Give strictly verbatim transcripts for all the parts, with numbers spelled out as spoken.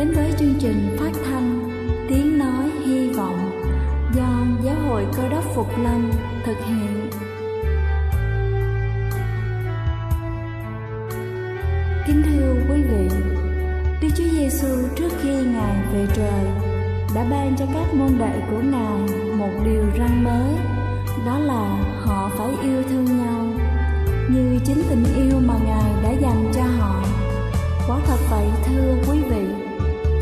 đến với chương trình phát thanh Tiếng nói hy vọng do Giáo hội Cơ đốc Phúc Lâm thực hiện. Kính thưa quý vị, Đức Chúa Giêsu trước khi Ngài về trời đã ban cho các môn đệ của Ngài một điều răn mới, đó là họ phải yêu thương nhau như chính tình yêu mà Ngài đã dành cho họ. Quả thật vậy thưa quý vị,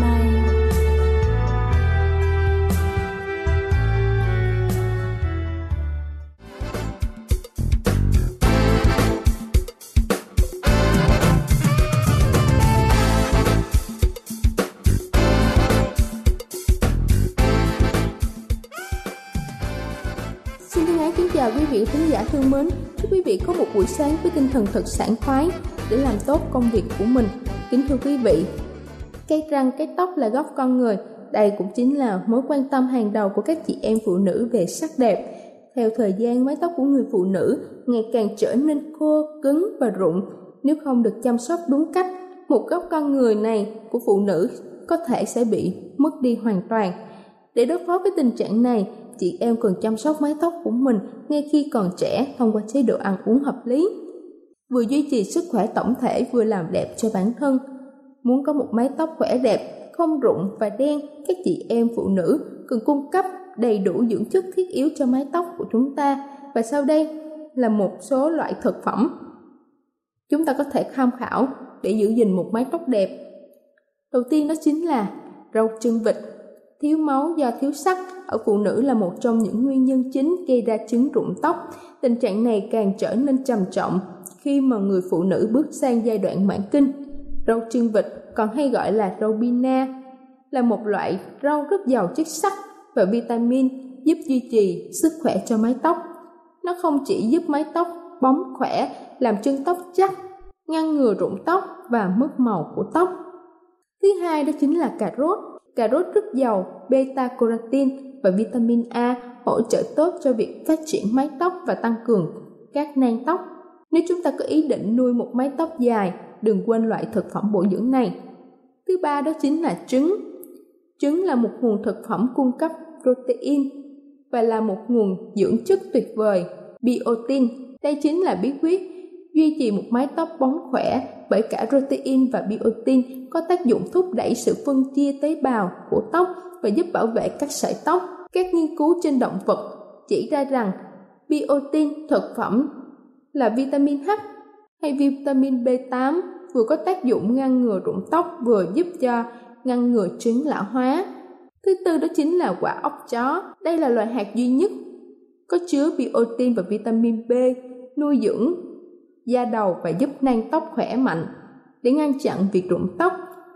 nay. Khán giả thân mến, chúc quý vị có một buổi sáng với tinh thần thật sảng khoái để làm tốt công việc của mình. Kính thưa quý vị, cái răng cái tóc là gốc con người. Đây cũng chính là mối quan tâm hàng đầu của các chị em phụ nữ về sắc đẹp. Theo thời gian, mái tóc của người phụ nữ ngày càng trở nên khô, cứng và rụng. Nếu không được chăm sóc đúng cách, một gốc con người này của phụ nữ có thể sẽ bị mất đi hoàn toàn. Để đối phó với tình trạng này, chị em cần chăm sóc mái tóc của mình ngay khi còn trẻ thông qua chế độ ăn uống hợp lý, vừa duy trì sức khỏe tổng thể vừa làm đẹp cho bản thân. Muốn có một mái tóc khỏe đẹp, không rụng và đen, các chị em phụ nữ cần cung cấp đầy đủ dưỡng chất thiết yếu cho mái tóc của chúng ta. Và sau đây là một số loại thực phẩm chúng ta có thể tham khảo để giữ gìn một mái tóc đẹp. Đầu tiên đó chính là rau chân vịt. Thiếu máu do thiếu sắt ở phụ nữ là một trong những nguyên nhân chính gây ra chứng rụng tóc. Tình trạng này càng trở nên trầm trọng khi mà người phụ nữ bước sang giai đoạn mãn kinh. Rau chân vịt, còn hay gọi là rau bina, là một loại rau rất giàu chất sắt và vitamin, giúp duy trì sức khỏe cho mái tóc. Nó không chỉ giúp mái tóc bóng khỏe, làm chân tóc chắc, ngăn ngừa rụng tóc và mất màu của tóc. Thứ hai đó chính là cà rốt. Cà rốt rất giàu beta-carotin và vitamin A, hỗ trợ tốt cho việc phát triển mái tóc và tăng cường các nang tóc. Nếu chúng ta có ý định nuôi một mái tóc dài, đừng quên loại thực phẩm bổ dưỡng này. Thứ ba đó chính là trứng. Trứng là một nguồn thực phẩm cung cấp protein và là một nguồn dưỡng chất tuyệt vời, biotin. Đây chính là bí quyết duy trì một mái tóc bóng khỏe, bởi cả protein và biotin có tác dụng thúc đẩy sự phân chia tế bào của tóc và giúp bảo vệ các sợi tóc. Các nghiên cứu trên động vật chỉ ra rằng biotin thực phẩm là vitamin H hay vitamin B tám vừa có tác dụng ngăn ngừa rụng tóc, vừa giúp cho ngăn ngừa chứng lão hóa. Thứ tư đó chính là quả óc chó. Đây là loại hạt duy nhất có chứa biotin và vitamin B, nuôi dưỡng da đầu và giúp nang tóc khỏe mạnh. Để ngăn chặn việc rụng tóc,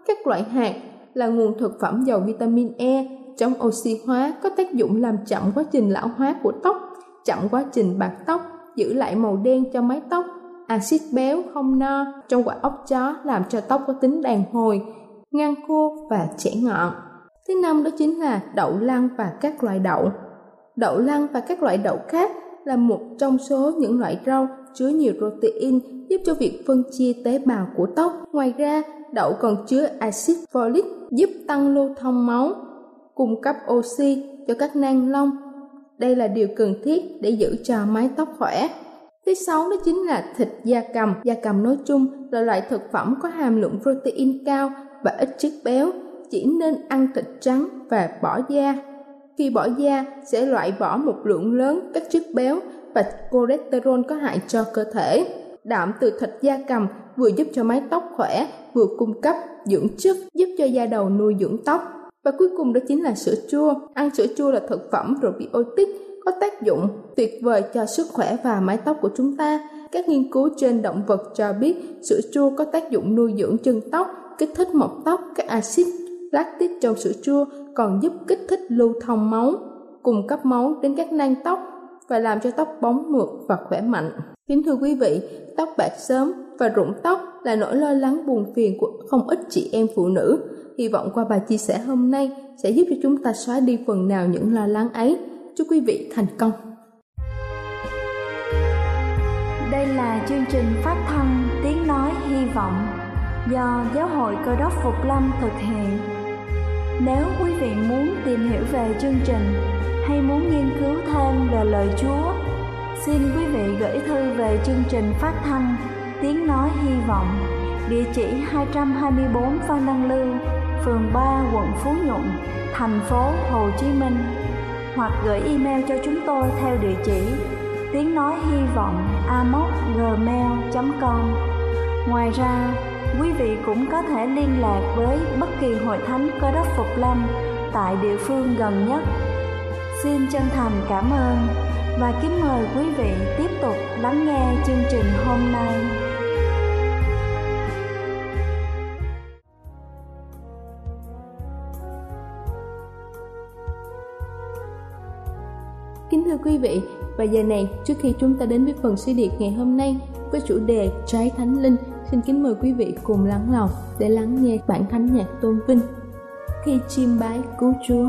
các loại hạt là nguồn thực phẩm giàu vitamin E, chống oxy hóa, có tác dụng làm chậm quá trình lão hóa của tóc, chậm quá trình bạc tóc, giữ lại màu đen cho mái tóc. Axit béo không no trong quả óc chó làm cho tóc có tính đàn hồi, ngăn khô và chẻ ngọn. Thứ năm đó chính là đậu lăng và các loại đậu. Đậu lăng và các loại đậu khác là một trong số những loại rau chứa nhiều protein, giúp cho việc phân chia tế bào của tóc. Ngoài ra, đậu còn chứa axit folic, giúp tăng lưu thông máu, cung cấp oxy cho các nang lông. Đây là điều cần thiết để giữ cho mái tóc khỏe. Thứ sáu đó chính là thịt gia cầm. Gia cầm nói chung là loại thực phẩm có hàm lượng protein cao và ít chất béo. Chỉ nên ăn thịt trắng và bỏ da. Khi bỏ da sẽ loại bỏ một lượng lớn các chất béo và cholesterol có hại cho cơ thể. Đạm từ thịt gia cầm vừa giúp cho mái tóc khỏe, vừa cung cấp dưỡng chất, giúp cho da đầu nuôi dưỡng tóc. Và cuối cùng đó chính là sữa chua. Ăn sữa chua là thực phẩm probiotic có tác dụng tuyệt vời cho sức khỏe và mái tóc của chúng ta. Các nghiên cứu trên động vật cho biết sữa chua có tác dụng nuôi dưỡng chân tóc, kích thích mọc tóc. Các axit lactic trong sữa chua còn giúp kích thích lưu thông máu, cung cấp máu đến các nang tóc và làm cho tóc bóng mượt và khỏe mạnh. Kính thưa quý vị, tóc bạc sớm và rụng tóc là nỗi lo lắng buồn phiền của không ít chị em phụ nữ. Hy vọng qua bài chia sẻ hôm nay sẽ giúp cho chúng ta xóa đi phần nào những lo lắng ấy. Chúc quý vị thành công. Đây là chương trình phát thanh Tiếng nói hy vọng do Giáo hội Cơ đốc Phục Lâm thực hiện. Nếu quý vị muốn tìm hiểu về chương trình hay muốn nghiên cứu thêm về lời Chúa, xin quý vị gửi thư về chương trình phát thanh Tiếng nói hy vọng, địa chỉ hai trăm hai mươi bốn Phan Đăng Lưu, phường ba, quận Phú Nhuận, thành phố Hồ Chí Minh, hoặc gửi email cho chúng tôi theo địa chỉ tiếng nói hy vọng a m o s at gmail dot com. Ngoài ra, quý vị cũng có thể liên lạc với bất kỳ hội thánh Cơ đốc Phục Lâm tại địa phương gần nhất. Xin chân thành cảm ơn và kính mời quý vị tiếp tục lắng nghe chương trình hôm nay. Kính thưa quý vị, và giờ này trước khi chúng ta đến với phần suy điệp ngày hôm nay với chủ đề Trái Thánh Linh, xin kính mời quý vị cùng lắng lòng để lắng nghe bản thánh nhạc tôn vinh Khi Chiêm Bái Cứu Chúa.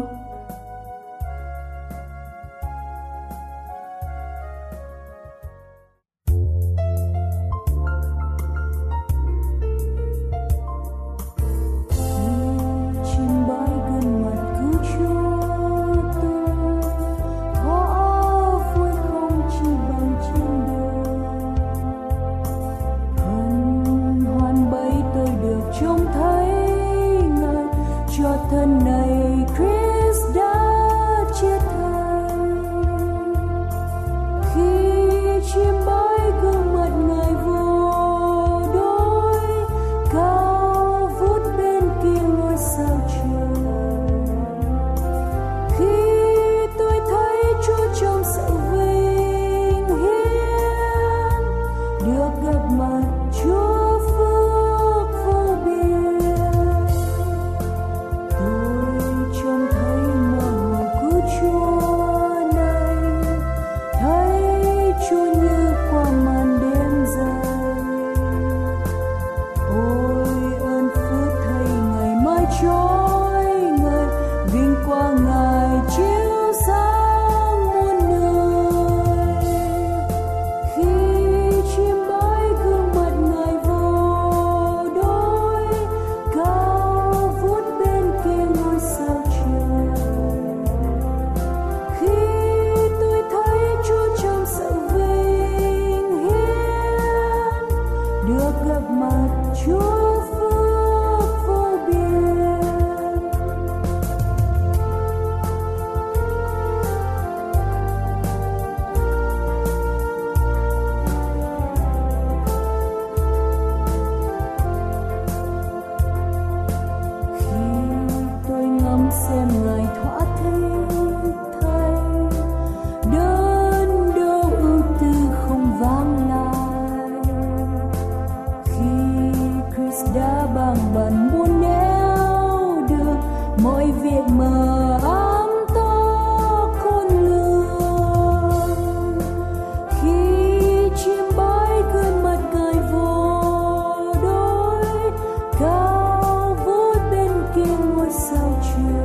Sao chưa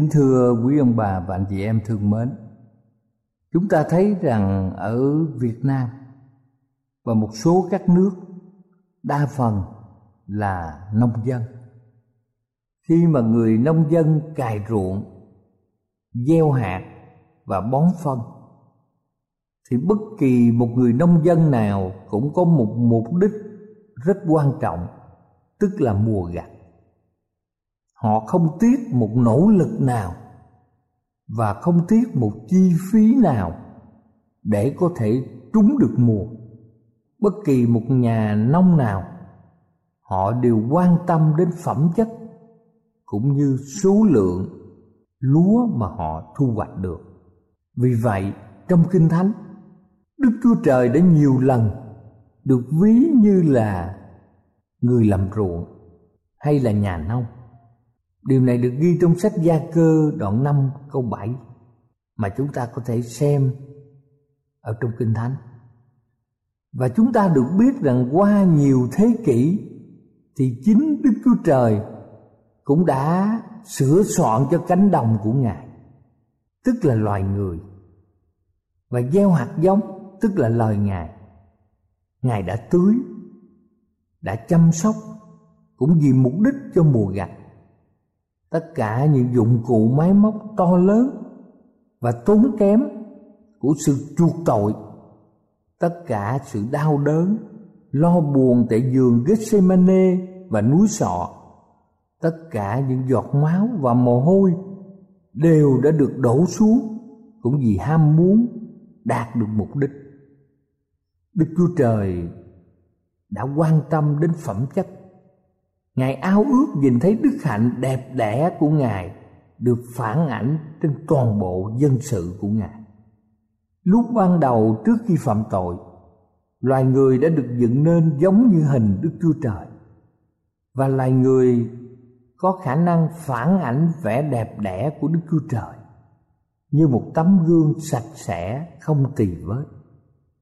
Kính thưa quý ông bà và anh chị em thương mến, chúng ta thấy rằng ở Việt Nam và một số các nước đa phần là nông dân. Khi mà người nông dân cày ruộng, gieo hạt và bón phân, thì bất kỳ một người nông dân nào cũng có một mục đích rất quan trọng, tức là mùa gặt. Họ không tiếc một nỗ lực nào và không tiếc một chi phí nào để có thể trúng được mùa. Bất kỳ một nhà nông nào, họ đều quan tâm đến phẩm chất cũng như số lượng lúa mà họ thu hoạch được. Vì vậy, trong Kinh Thánh, Đức Chúa Trời đã nhiều lần được ví như là người làm ruộng hay là nhà nông. Điều này được ghi trong sách Gia Cơ đoạn năm câu bảy mà chúng ta có thể xem ở trong Kinh Thánh. Và chúng ta được biết rằng qua nhiều thế kỷ thì chính Đức Chúa Trời cũng đã sửa soạn cho cánh đồng của Ngài, tức là loài người, và gieo hạt giống, tức là lời Ngài. Ngài đã tưới, đã chăm sóc cũng vì mục đích cho mùa gặt. Tất cả những dụng cụ máy móc to lớn và tốn kém của sự chuộc tội, tất cả sự đau đớn, lo buồn tại vườn Ghết-sê-ma-nê và núi Sọ, tất cả những giọt máu và mồ hôi đều đã được đổ xuống cũng vì ham muốn đạt được mục đích. Đức Chúa Trời đã quan tâm đến phẩm chất. Ngài ao ước nhìn thấy đức hạnh đẹp đẽ của Ngài được phản ảnh trên toàn bộ dân sự của Ngài. Lúc ban đầu trước khi phạm tội, loài người đã được dựng nên giống như hình Đức Chúa Trời, và loài người có khả năng phản ảnh vẻ đẹp đẽ của Đức Chúa Trời như một tấm gương sạch sẽ không tì vết.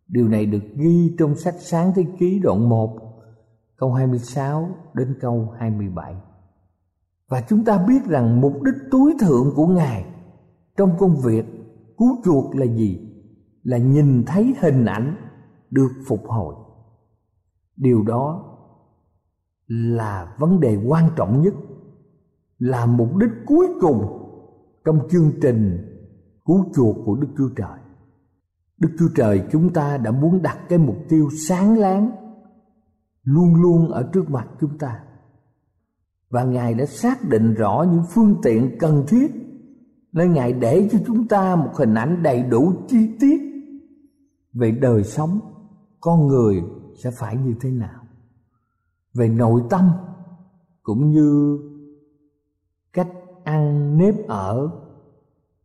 Điều này được ghi trong sách Sáng thế ký đoạn một câu hai mươi sáu đến câu hai mươi bảy. Và chúng ta biết rằng mục đích tối thượng của Ngài trong công việc cứu chuộc là gì? Là nhìn thấy hình ảnh được phục hồi. Điều đó là vấn đề quan trọng nhất, là mục đích cuối cùng trong chương trình cứu chuộc của Đức Chúa Trời. Đức Chúa Trời chúng ta đã muốn đặt cái mục tiêu sáng láng luôn luôn ở trước mặt chúng ta, và Ngài đã xác định rõ những phương tiện cần thiết, nên Ngài để cho chúng ta một hình ảnh đầy đủ chi tiết về đời sống con người sẽ phải như thế nào, về nội tâm cũng như cách ăn nếp ở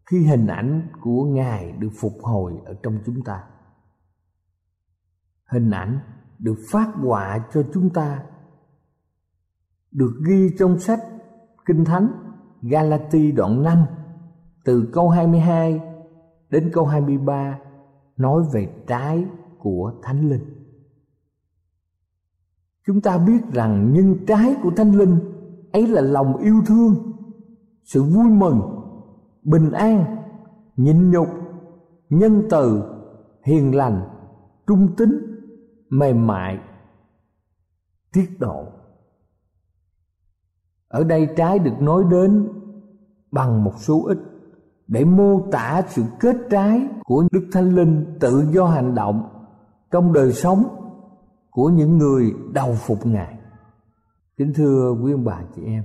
khi hình ảnh của Ngài được phục hồi ở trong chúng ta. Hình ảnh được phát họa cho chúng ta được ghi trong sách Kinh Thánh Galati đoạn năm từ câu hai mươi hai đến câu hai mươi ba, nói về trái của Thánh Linh. Chúng ta biết rằng những trái của Thánh Linh ấy là lòng yêu thương, sự vui mừng, bình an, nhịn nhục, nhân từ, hiền lành, trung tín, mềm mại, tiết độ. Ở đây trái được nói đến bằng một số ít để mô tả sự kết trái của Đức Thánh Linh tự do hành động trong đời sống của những người đầu phục Ngài. Kính thưa quý ông bà chị em,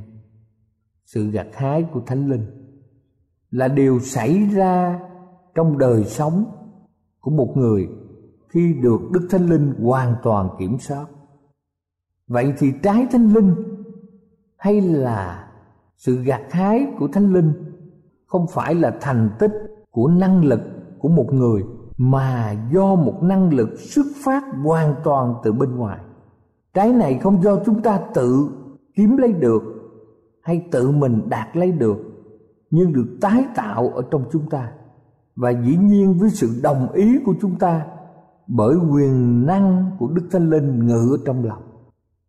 sự gặt hái của Thánh Linh là điều xảy ra trong đời sống của một người khi được Đức Thánh Linh hoàn toàn kiểm soát. Vậy thì trái Thánh Linh hay là sự gặt hái của Thánh Linh không phải là thành tích của năng lực của một người, mà do một năng lực xuất phát hoàn toàn từ bên ngoài. Trái này không do chúng ta tự kiếm lấy được hay tự mình đạt lấy được, nhưng được tái tạo ở trong chúng ta, và dĩ nhiên với sự đồng ý của chúng ta bởi quyền năng của Đức Thánh Linh ngự ở trong lòng.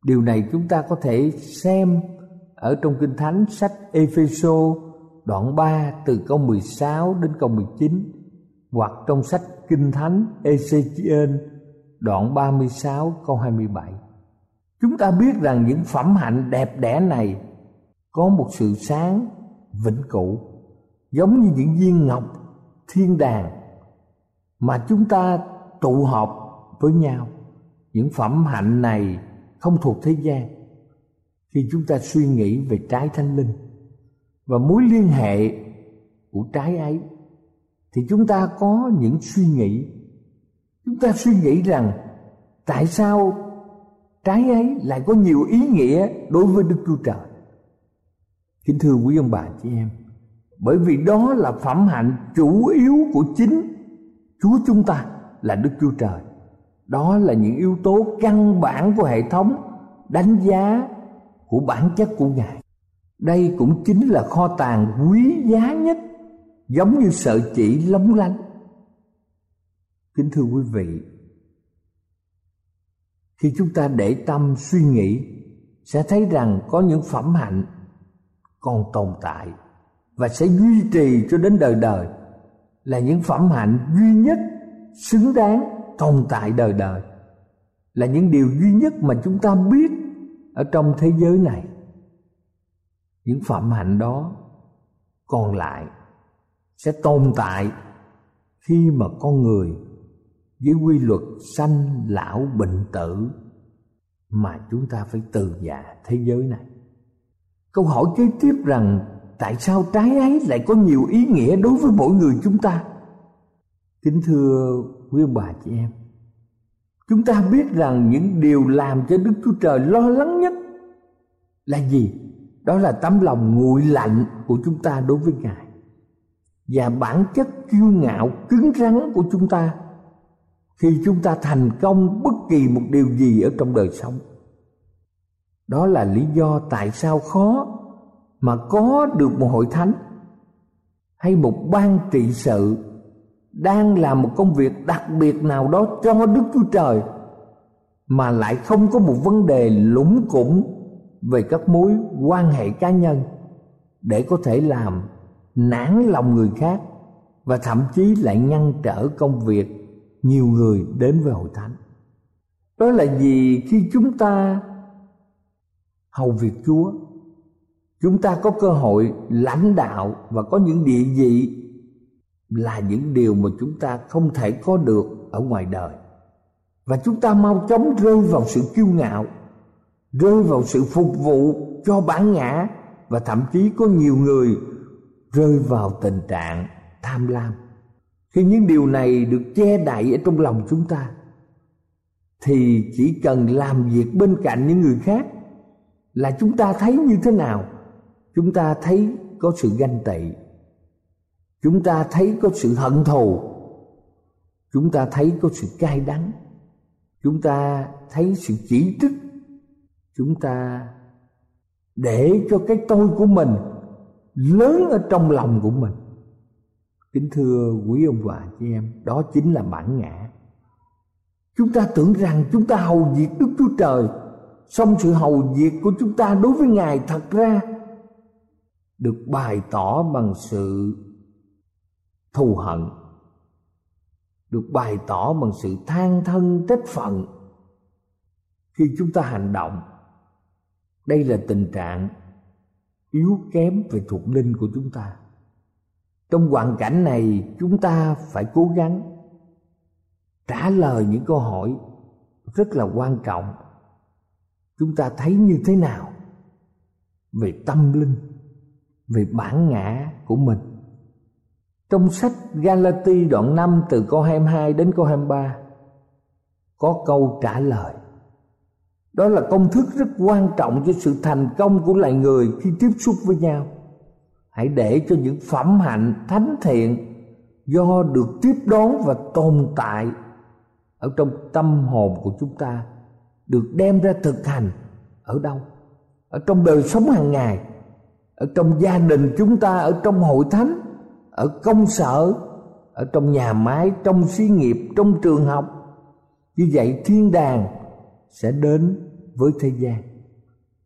Điều này chúng ta có thể xem ở trong Kinh Thánh sách Epheso đoạn ba từ câu mười sáu đến câu mười chín, hoặc trong sách Kinh Thánh Ezechiên đoạn ba mươi sáu câu hai mươi bảy. Chúng ta biết rằng những phẩm hạnh đẹp đẽ này có một sự sáng vĩnh cửu, giống như những viên ngọc thiên đàng mà chúng ta tụ họp với nhau. Những phẩm hạnh này không thuộc thế gian. Khi chúng ta suy nghĩ về trái thánh linh và mối liên hệ của trái ấy, thì chúng ta có những suy nghĩ. Chúng ta suy nghĩ rằng tại sao trái ấy lại có nhiều ý nghĩa đối với Đức Chúa Trời. Kính thưa quý ông bà chị em, bởi vì đó là phẩm hạnh chủ yếu của chính Chúa chúng ta là Đức Chúa Trời. Đó là những yếu tố căn bản của hệ thống đánh giá của bản chất của Ngài. Đây cũng chính là kho tàng quý giá nhất, giống như sợi chỉ lóng lánh. Kính thưa quý vị, khi chúng ta để tâm suy nghĩ, sẽ thấy rằng có những phẩm hạnh còn tồn tại và sẽ duy trì cho đến đời đời, là những phẩm hạnh duy nhất xứng đáng tồn tại đời đời, là những điều duy nhất mà chúng ta biết ở trong thế giới này. Những phẩm hạnh đó còn lại sẽ tồn tại khi mà con người với quy luật sanh lão bệnh tử mà chúng ta phải từ giã thế giới này. Câu hỏi kế tiếp rằng tại sao trái ấy lại có nhiều ý nghĩa đối với mỗi người chúng ta? Kính thưa quý ông bà chị em, chúng ta biết rằng những điều làm cho Đức Chúa Trời lo lắng nhất là gì? Đó là tấm lòng nguội lạnh của chúng ta đối với Ngài, và bản chất kiêu ngạo cứng rắn của chúng ta khi chúng ta thành công bất kỳ một điều gì ở trong đời sống. Đó là lý do tại sao khó mà có được một hội thánh hay một ban trị sự đang làm một công việc đặc biệt nào đó cho Đức Chúa Trời mà lại không có một vấn đề lủng củng về các mối quan hệ cá nhân để có thể làm nản lòng người khác và thậm chí lại ngăn trở công việc nhiều người đến với hội thánh. Đó là vì khi chúng ta hầu việc Chúa, chúng ta có cơ hội lãnh đạo và có những địa vị là những điều mà chúng ta không thể có được ở ngoài đời. Và chúng ta mau chóng rơi vào sự kiêu ngạo, rơi vào sự phục vụ cho bản ngã, và thậm chí có nhiều người rơi vào tình trạng tham lam. Khi những điều này được che đậy ở trong lòng chúng ta, thì chỉ cần làm việc bên cạnh những người khác là chúng ta thấy như thế nào? Chúng ta thấy có sự ganh tị, chúng ta thấy có sự hận thù, chúng ta thấy có sự cay đắng, chúng ta thấy sự chỉ trích. Chúng ta để cho cái tôi của mình lớn ở trong lòng của mình. Kính thưa quý ông bà chị em, đó chính là bản ngã. Chúng ta tưởng rằng chúng ta hầu việc Đức Chúa Trời, song sự hầu việc của chúng ta đối với Ngài thật ra được bày tỏ bằng sự thù hận, được bày tỏ bằng sự than thân trách phận khi chúng ta hành động. Đây là tình trạng yếu kém về thuộc linh của chúng ta. Trong hoàn cảnh này, chúng ta phải cố gắng trả lời những câu hỏi rất là quan trọng. Chúng ta thấy như thế nào về tâm linh, về bản ngã của mình? Trong sách Galati đoạn năm từ câu hai mươi hai đến câu hai mươi ba có câu trả lời. Đó là công thức rất quan trọng cho sự thành công của loài người khi tiếp xúc với nhau. Hãy để cho những phẩm hạnh thánh thiện do được tiếp đón và tồn tại ở trong tâm hồn của chúng ta được đem ra thực hành ở đâu? Ở trong đời sống hàng ngày, ở trong gia đình chúng ta, ở trong hội thánh, ở công sở, ở trong nhà máy, trong xí nghiệp, trong trường học. Như vậy thiên đàng sẽ đến với thế gian.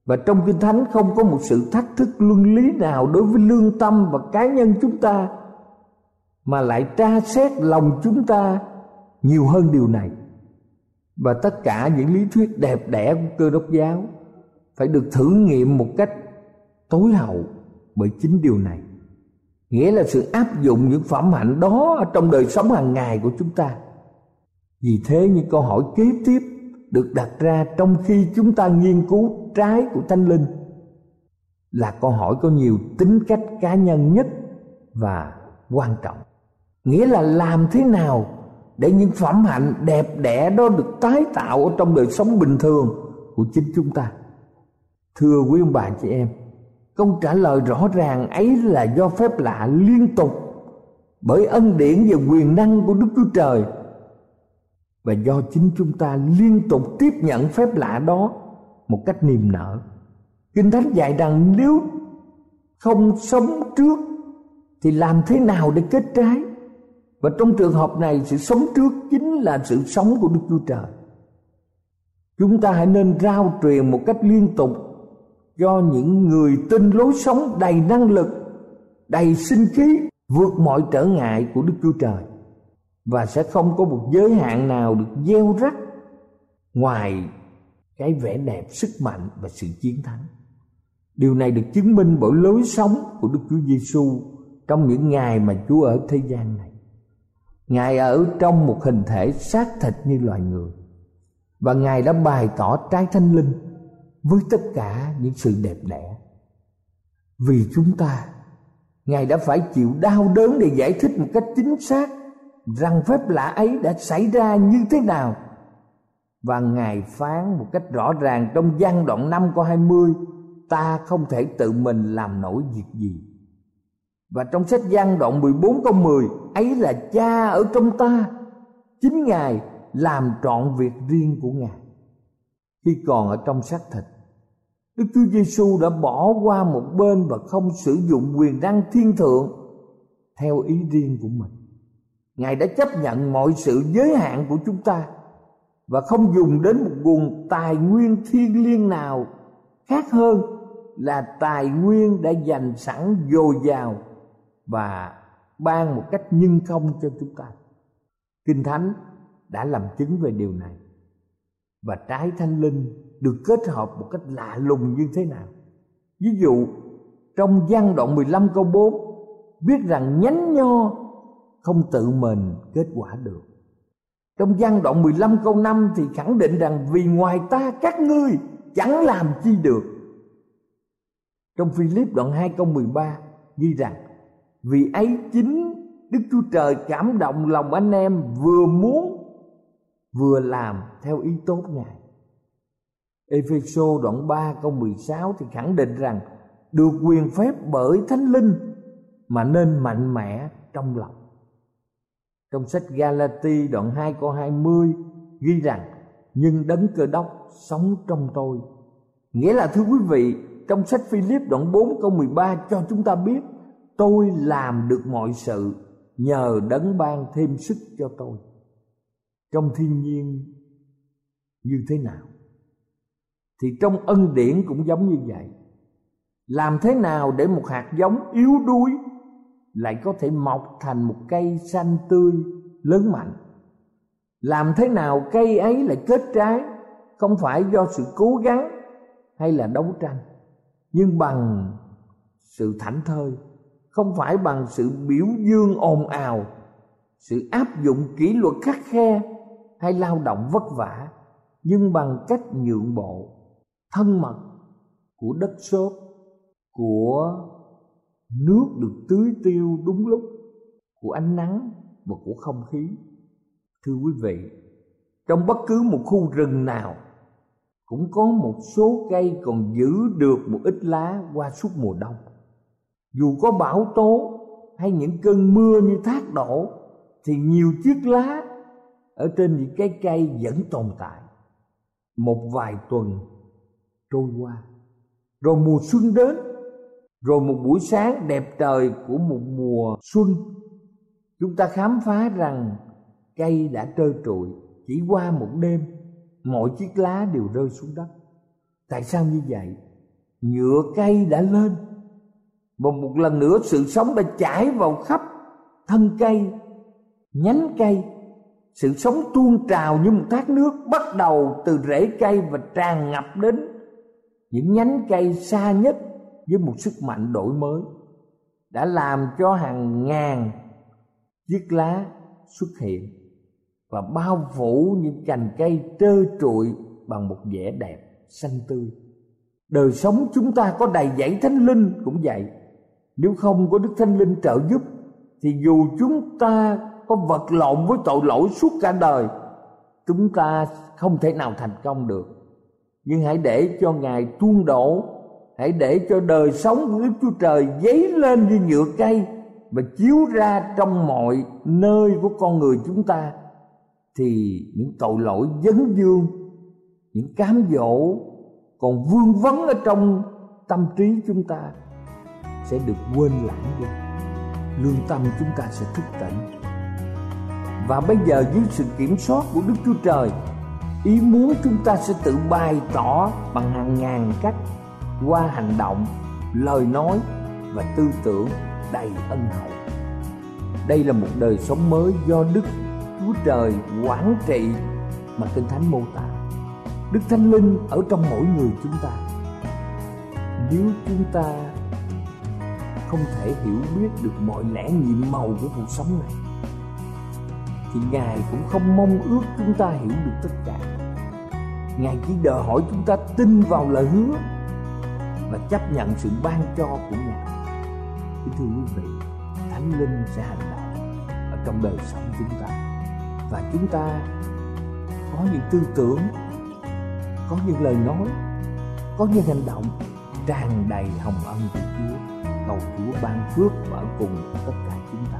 Và trong Kinh Thánh không có một sự thách thức luân lý nào đối với lương tâm và cá nhân chúng ta, mà lại tra xét lòng chúng ta nhiều hơn điều này. Và tất cả những lý thuyết đẹp đẽ của Cơ Đốc giáo phải được thử nghiệm một cách tối hậu bởi chính điều này, nghĩa là sự áp dụng những phẩm hạnh đó trong đời sống hàng ngày của chúng ta. Vì thế, những câu hỏi kế tiếp được đặt ra trong khi chúng ta nghiên cứu trái của Thánh Linh là câu hỏi có nhiều tính cách cá nhân nhất và quan trọng, nghĩa là làm thế nào để những phẩm hạnh đẹp đẽ đó được tái tạo ở trong đời sống bình thường của chính chúng ta. Thưa quý ông bà chị em, câu trả lời rõ ràng ấy là do phép lạ liên tục bởi ân điển và quyền năng của Đức Chúa Trời, và do chính chúng ta liên tục tiếp nhận phép lạ đó một cách niềm nở. Kinh Thánh dạy rằng nếu không sống trước thì làm thế nào để kết trái, và trong trường hợp này, sự sống trước chính là sự sống của Đức Chúa Trời. Chúng ta hãy nên rao truyền một cách liên tục cho những người tin lối sống đầy năng lực, đầy sinh khí, vượt mọi trở ngại của Đức Chúa Trời, và sẽ không có một giới hạn nào được gieo rắc ngoài cái vẻ đẹp, sức mạnh và sự chiến thắng. Điều này được chứng minh bởi lối sống của Đức Chúa Giêsu trong những ngày mà Chúa ở thế gian này. Ngài ở trong một hình thể xác thịt như loài người, và Ngài đã bày tỏ trái Thánh Linh với tất cả những sự đẹp đẽ. Vì chúng ta, Ngài đã phải chịu đau đớn để giải thích một cách chính xác rằng phép lạ ấy đã xảy ra như thế nào. Và Ngài phán một cách rõ ràng trong Giăng đoạn năm câu hai mươi: ta không thể tự mình làm nổi việc gì. Và trong sách Giăng đoạn mười bốn câu mười: ấy là Cha ở trong ta, chính Ngài làm trọn việc riêng của Ngài. Khi còn ở trong xác thịt, Đức Chúa Giêsu đã bỏ qua một bên và không sử dụng quyền năng thiên thượng theo ý riêng của mình. Ngài đã chấp nhận mọi sự giới hạn của chúng ta và không dùng đến một nguồn tài nguyên thiêng liêng nào khác hơn là tài nguyên đã dành sẵn dồi dào và ban một cách nhân công cho chúng ta. Kinh Thánh đã làm chứng về điều này, và trái Thánh Linh được kết hợp một cách lạ lùng như thế nào. Ví dụ, trong Giăng đoạn mười lăm câu bốn biết rằng nhánh nho không tự mình kết quả được. Trong Giăng đoạn mười lăm câu năm thì khẳng định rằng vì ngoài ta các ngươi chẳng làm chi được. Trong Philip đoạn hai câu mười ba ghi rằng vì ấy chính Đức Chúa Trời cảm động lòng anh em, vừa muốn vừa làm theo ý tốt Ngài. Epheso đoạn ba câu mười sáu thì khẳng định rằng được quyền phép bởi Thánh Linh mà nên mạnh mẽ trong lòng. Trong sách Galati đoạn hai câu hai mươi ghi rằng nhưng Đấng Cơ Đốc sống trong tôi. Nghĩa là, thưa quý vị, trong sách Philip đoạn bốn câu mười ba cho chúng ta biết tôi làm được mọi sự nhờ Đấng ban thêm sức cho tôi. Trong thiên nhiên như thế nào thì trong ân điển cũng giống như vậy. Làm thế nào để một hạt giống yếu đuối lại có thể mọc thành một cây xanh tươi lớn mạnh? Làm thế nào cây ấy lại kết trái, không phải do sự cố gắng hay là đấu tranh, nhưng bằng sự thảnh thơi, không phải bằng sự biểu dương ồn ào, sự áp dụng kỷ luật khắt khe hay lao động vất vả, nhưng bằng cách nhượng bộ thân mật của đất sốt, của nước được tưới tiêu đúng lúc, của ánh nắng và của không khí. Thưa quý vị, trong bất cứ một khu rừng nào cũng có một số cây còn giữ được một ít lá qua suốt mùa đông. Dù có bão tố hay những cơn mưa như thác đổ thì nhiều chiếc lá ở trên những cái cây vẫn tồn tại. Một vài tuần trôi qua, rồi mùa xuân đến, rồi một buổi sáng đẹp trời của một mùa xuân, chúng ta khám phá rằng cây đã trơ trụi. Chỉ qua một đêm, mọi chiếc lá đều rơi xuống đất. Tại sao như vậy? nhựa cây đã lên, và một lần nữa sự sống đã chảy vào khắp thân cây, nhánh cây. Sự sống tuôn trào như một thác nước, bắt đầu từ rễ cây và tràn ngập đến những nhánh cây xa nhất, với một sức mạnh đổi mới đã làm cho hàng ngàn chiếc lá xuất hiện và bao phủ những cành cây trơ trụi bằng một vẻ đẹp xanh tươi. Đời sống chúng ta có đầy dẫy Thánh Linh cũng vậy. Nếu không có Đức Thánh Linh trợ giúp thì dù chúng ta có vật lộn với tội lỗi suốt cả đời, chúng ta không thể nào thành công được. Nhưng hãy để cho Ngài tuôn đổ, hãy để cho đời sống của Đức Chúa Trời dấy lên như nhựa cây và chiếu ra trong mọi nơi của con người chúng ta, thì những tội lỗi dấn dương, những cám dỗ còn vương vấn ở trong tâm trí chúng ta sẽ được quên lãng đi. Lương tâm chúng ta sẽ thức tỉnh. Và bây giờ dưới sự kiểm soát của Đức Chúa Trời, ý muốn chúng ta sẽ tự bày tỏ bằng hàng ngàn cách, qua hành động, lời nói và tư tưởng đầy ân hậu. Đây là một đời sống mới do Đức Chúa Trời quản trị mà Kinh Thánh mô tả. Đức Thánh Linh ở trong mỗi người chúng ta. Nếu chúng ta không thể hiểu biết được mọi lẽ nhiệm màu của cuộc sống này, thì Ngài cũng không mong ước chúng ta hiểu được tất cả. Ngài chỉ đòi hỏi chúng ta tin vào lời hứa và chấp nhận sự ban cho của Ngài. Thưa quý vị, Thánh Linh sẽ hành động ở trong đời sống chúng ta, và chúng ta có những tư tưởng, có những lời nói, có những hành động tràn đầy hồng ân của Chúa. Cầu Chúa ban phước và ở cùng tất cả chúng ta.